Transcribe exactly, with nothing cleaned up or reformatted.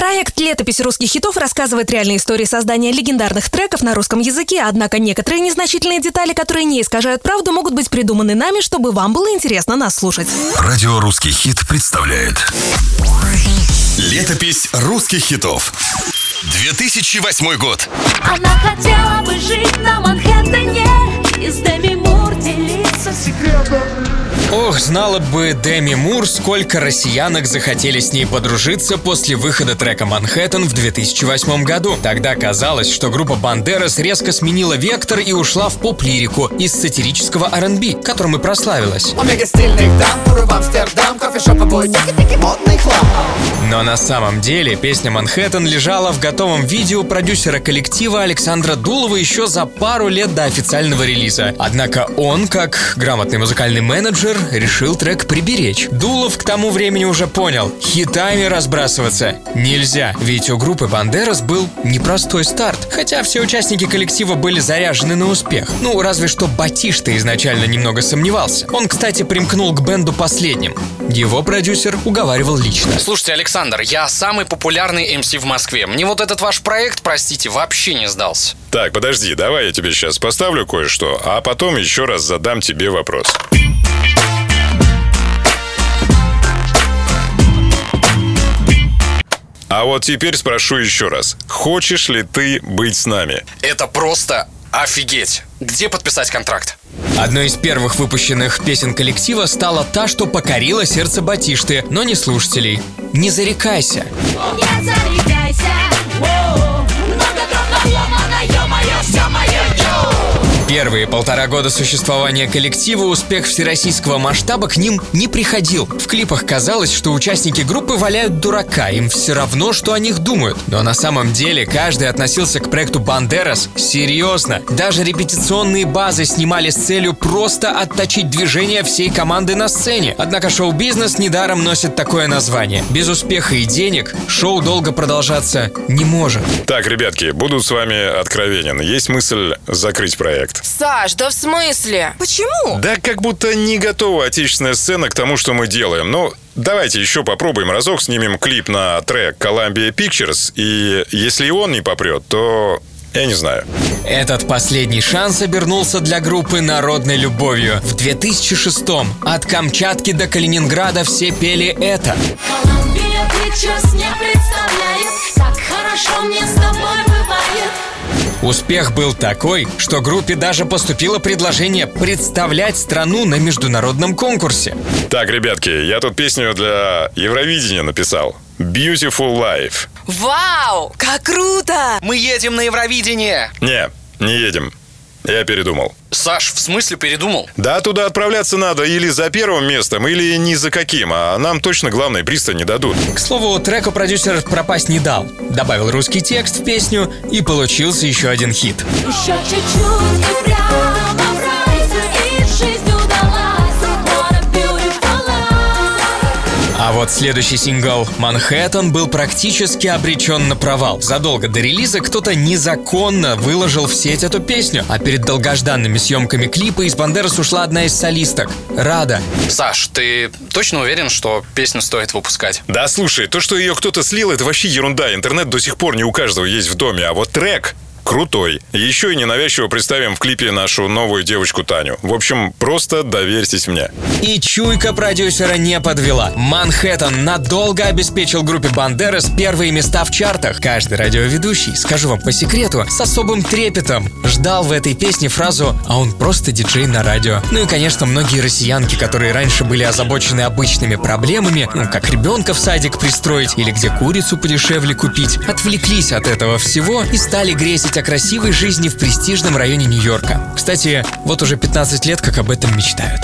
Проект «Летопись русских хитов» рассказывает реальные истории создания легендарных треков на русском языке, однако некоторые незначительные детали, которые не искажают правду, могут быть придуманы нами, чтобы вам было интересно нас слушать. Радио «Русский хит» представляет «Летопись русских хитов». две тысячи восьмой год. Она хотела бы жить на Манхэттене и с Деми Мур делиться секретом. Ох, знала бы Деми Мур, сколько россиянок захотели с ней подружиться после выхода трека «Манхэттен» в две тысячи восьмом году. Тогда казалось, что группа Банд'Эрос резко сменила вектор и ушла в поп-лирику из сатирического ар энд би, которым и прославилась. Но на самом деле песня «Манхэттен» лежала в готовом видео продюсера коллектива Александра Дулова еще за пару лет до официального релиза. Однако он, как грамотный музыкальный менеджер, решил трек приберечь. Дулов к тому времени уже понял – хитами разбрасываться нельзя, ведь у группы Банд'Эрос был непростой старт, хотя все участники коллектива были заряжены на успех. Ну, разве что Батишта изначально немного сомневался. Он, кстати, примкнул к бенду последним. Его продюсер уговаривал лично. Слушайте, Александр, я самый популярный эм си в Москве. Мне вот этот ваш проект, простите, вообще не сдался. Так, подожди, давай я тебе сейчас поставлю кое-что, а потом еще раз задам тебе вопрос. А вот теперь спрошу еще раз. Хочешь ли ты быть с нами? Это просто офигеть! Где подписать контракт? Одной из первых выпущенных песен коллектива стала та, что покорила сердце Батишты, но не слушателей. «Не зарекайся». Не зарекайся. Первые полтора года существования коллектива успех всероссийского масштаба к ним не приходил. В клипах казалось, что участники группы валяют дурака, им все равно, что о них думают. Но на самом деле каждый относился к проекту Банд'Эрос серьезно. Даже репетиционные базы снимали с целью просто отточить движение всей команды на сцене. Однако шоу-бизнес недаром носит такое название. Без успеха и денег шоу долго продолжаться не может. Так, ребятки, буду с вами откровенен. Есть мысль закрыть проект. Саш, да в смысле? Почему? Да как будто не готова отечественная сцена к тому, что мы делаем. Но давайте еще попробуем разок, снимем клип на трек Columbia Pictures, и если и он не попрет, то... Я не знаю. Этот последний шанс обернулся для группы народной любовью. В две тысячи шестом от Камчатки до Калининграда все пели это. Columbia Pictures не представляет, как хорошо мне с тобой бывает. Успех был такой, что группе даже поступило предложение представлять страну на международном конкурсе. Так, ребятки, я тут песню для Евровидения написал. Beautiful Life. Вау, как круто! Мы едем на Евровидение! Не, не едем. Я передумал. Саш, в смысле передумал? Да, туда отправляться надо или за первым местом, или ни за каким, а нам точно главный приз не дадут. К слову, треку продюсер пропасть не дал. Добавил русский текст в песню, и получился еще один хит. Еще чуть-чуть и прямо в рай, и жизнь удалась, beautiful life. А вот следующий сингл «Манхэттен» был практически обречен на провал. Задолго до релиза кто-то незаконно выложил в сеть эту песню, а перед долгожданными съемками клипа из Банд'Эрос ушла одна из солисток — Рада. Саш, ты точно уверен, что песню стоит выпускать? Да слушай, то, что ее кто-то слил, это вообще ерунда. Интернет до сих пор не у каждого есть в доме, а вот трек... крутой. Еще и ненавязчиво представим в клипе нашу новую девочку Таню. В общем, просто доверьтесь мне. И чуйка продюсера не подвела. «Манхэттен» надолго обеспечил группе Банд'Эрос первые места в чартах. Каждый радиоведущий, скажу вам по секрету, с особым трепетом ждал в этой песне фразу «А он просто диджей на радио». Ну и, конечно, многие россиянки, которые раньше были озабочены обычными проблемами, ну, как ребенка в садик пристроить или где курицу подешевле купить, отвлеклись от этого всего и стали грезить о красивой жизни в престижном районе Нью-Йорка. Кстати, вот уже пятнадцать лет, как об этом мечтают.